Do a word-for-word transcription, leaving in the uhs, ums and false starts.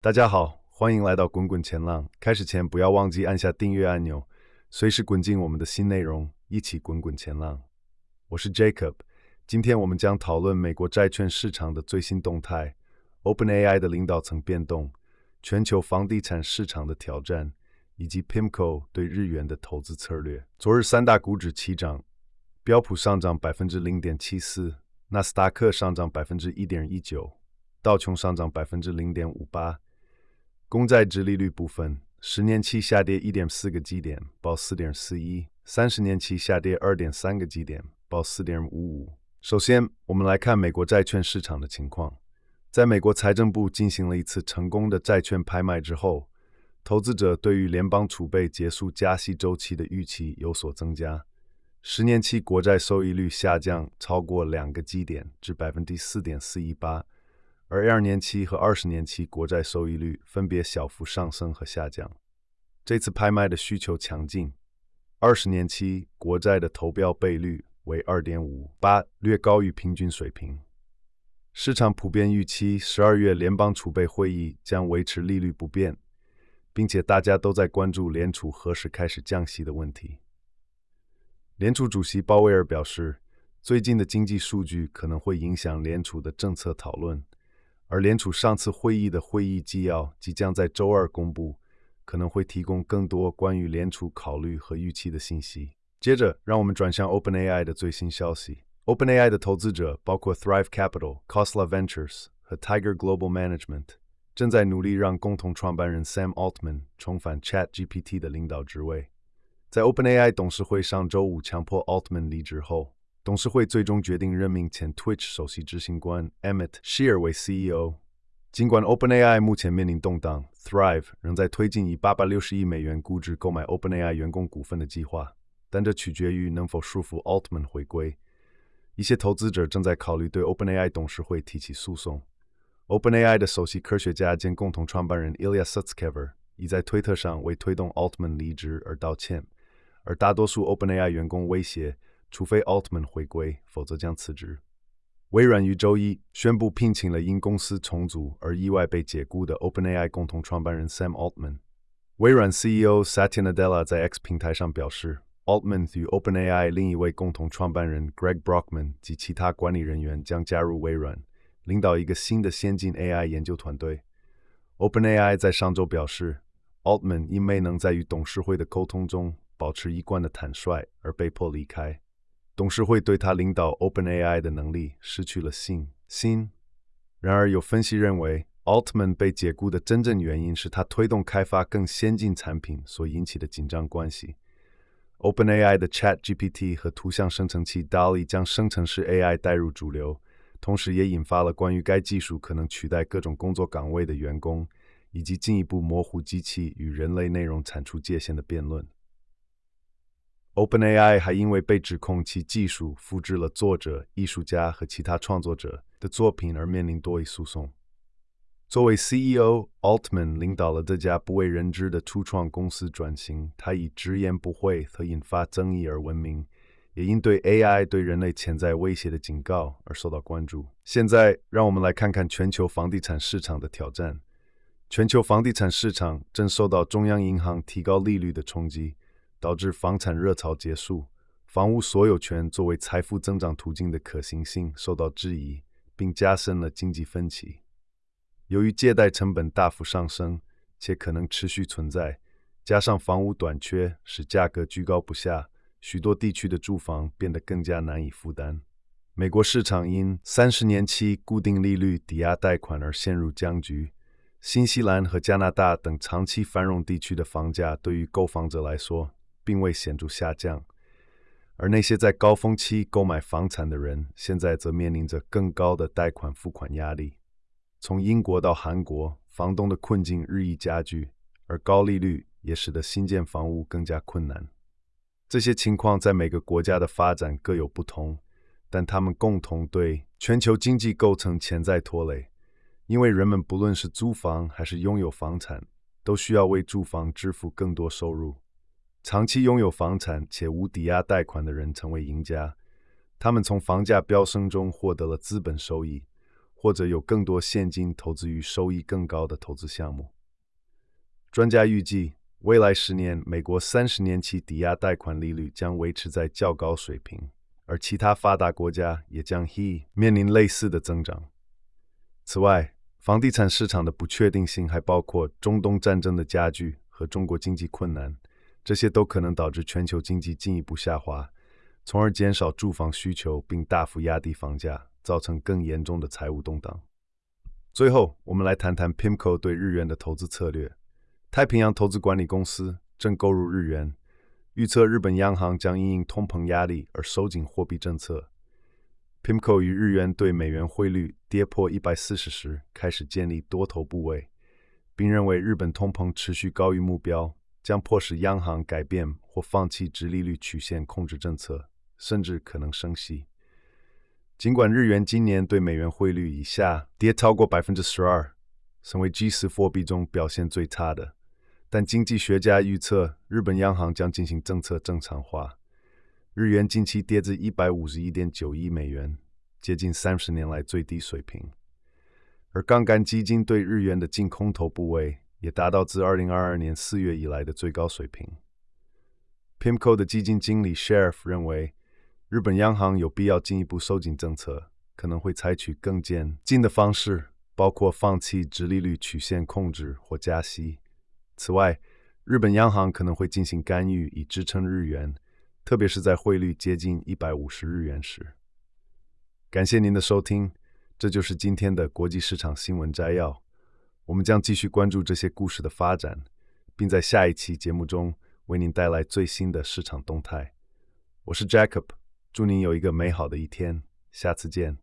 大家好，欢迎来到滚滚前浪。开始前不要忘记按下订阅按钮，随时滚进我们的新内容，一起滚滚前浪。我是 Jacob， 今天我们将讨论美国债券市场的最新动态、OpenAI 的领导层变动、全球房地产市场的挑战，以及 PIMCO 对日元的投资策略。昨日三大股指齐涨，标普上涨 百分之零点七四， 纳斯达克上涨 百分之一点一九， 道琼上涨 百分之零点五八。公债殖利率部分，十年期下跌 一点四 个基点，报 四点四一， 三十年期下跌 二点三 个基点，报 四点五五。 首先，我们来看美国债券市场的情况。在美国财政部进行了一次成功的债券拍卖之后，投资者对于联邦储备结束加息周期的预期有所增加。十年期国债收益率下降超过两个基点至 百分之四点四一八，而二十年期和二十年期国债收益率分别小幅上升和下降。这次拍卖的需求强劲，二十年期国债的投标倍率为 二点五八， 略高于平均水平。市场普遍预期十二月联邦储备会议将维持利率不变，并且大家都在关注联储何时开始降息的问题。联储主席鲍威尔表示，最近的经济数据可能会影响联储的政策讨论。而联储上次会议的会议纪要即将在周二公布，可能会提供更多关于联储考虑和预期的信息。接着，让我们转向 OpenAI 的最新消息。OpenAI 的投资者包括 Thrive Capital、Khosla Ventures 和 Tiger Global Management， 正在努力让共同创办人 Sam Altman 重返 ChatGPT 的领导职位。在 OpenAI 董事会上周五强迫 Altman 离职后，董事会最终决定任命前 Twitch 首席执行官 Emmett Shear 为 C E O。 尽管 OpenAI 目前面临动荡， Thrive 仍在推进以八百六十亿美元估值购买 OpenAI 员工股份的计划，但这取决于能否说服 Altman 回归。一些投资者正在考虑对 OpenAI 董事会提起诉讼。 OpenAI 的首席科学家兼共同创办人 Ilya Sutskever 已在推特上为推动 Altman 离职而道歉，而大多数 OpenAI 员工威胁除非 Altman 回归，否则将辞职。微软于周一宣布聘请了因公司重组而意外被解雇的 OpenAI 共同创办人 Sam Altman。 微软 C E O Satya Nadella 在 X 平台上表示， Altman 与 OpenAI 另一位共同创办人 Greg Brockman 及其他管理人员将加入微软，领导一个新的先进 A I 研究团队。 OpenAI 在上周表示， Altman 因没能在与董事会的沟通中保持一贯的坦率而被迫离开。董事会对他领导 OpenAI 的能力失去了信心。然而，有分析认为 ，Altman 被解雇的真正原因是他推动开发更先进产品所引起的紧张关系。OpenAI 的 ChatGPT 和图像生成器 Dolly 将生成式 A I 带入主流，同时也引发了关于该技术可能取代各种工作岗位的员工，以及进一步模糊机器与人类内容产出界限的辩论。OpenAI 还因为被指控其技术复制了作者、艺术家和其他创作者的作品而面临多一诉讼。作为 C E O， Altman 领导了这家不为人知的初创公司转型。他以直言不讳和引发争议而闻名，也因对 A I 对人类潜在威胁的警告而受到关注。现在，让我们来看看全球房地产市场的挑战。全球房地产市场正受到中央银行提高利率的冲击，导致房产热潮结束，房屋所有权作为财富增长途径的可行性受到质疑，并加深了经济分歧。由于借贷成本大幅上升，且可能持续存在，加上房屋短缺，使价格居高不下，许多地区的住房变得更加难以负担。美国市场因三十年期固定利率抵押贷款而陷入僵局。新西兰和加拿大等长期繁荣地区的房价对于购房者来说并未显著下降，而那些在高峰期购买房产的人，现在则面临着更高的贷款付款压力。从英国到韩国，房东的困境日益加剧，而高利率也使得新建房屋更加困难。这些情况在每个国家的发展各有不同，但他们共同对全球经济构成潜在拖累，因为人们不论是租房还是拥有房产，都需要为住房支付更多收入。长期拥有房产且无抵押贷款的人成为赢家，他们从房价飙升中获得了资本收益，或者有更多现金投资于收益更高的投资项目。专家预计，未来十年，美国三十年期抵押贷款利率将维持在较高水平，而其他发达国家也将面临类似的增长。此外，房地产市场的不确定性还包括中东战争的加剧和中国经济困难，这些都可能导致全球经济进一步下滑，从而减少住房需求并大幅压低房价，造成更严重的财务动荡。最后，我们来谈谈 PIMCO 对日元的投资策略。太平洋投资管理公司正购入日元，预测日本央行将因应通膨压力而收紧货币政策。PIMCO 与日元对美元汇率跌破一百四十时开始建立多头部位，并认为日本通膨持续高于目标，将迫使央行改变或放弃殖利率曲线控制政策，甚至可能升息。尽管日元今年对美元汇率以下跌超过 百分之十二， 成为 G 十 货币中表现最差的，但经济学家预测日本央行将进行政策正常化。日元近期跌至 一百五十一点九 亿美元，接近三十年来最低水平。而杠杆基金对日元的净空头部位也达到自二零二二年四月以来的最高水平。PIMCO 的基金经理 Sheriff 认为，日本央行有必要进一步收紧政策，可能会采取更渐进的方式，包括放弃殖利率曲线控制或加息。此外，日本央行可能会进行干预以支撑日元，特别是在汇率接近一百五十日元时。感谢您的收听，这就是今天的国际市场新闻摘要。我们将继续关注这些故事的发展，并在下一期节目中为您带来最新的市场动态。我是 Jacob， 祝您有一个美好的一天，下次见。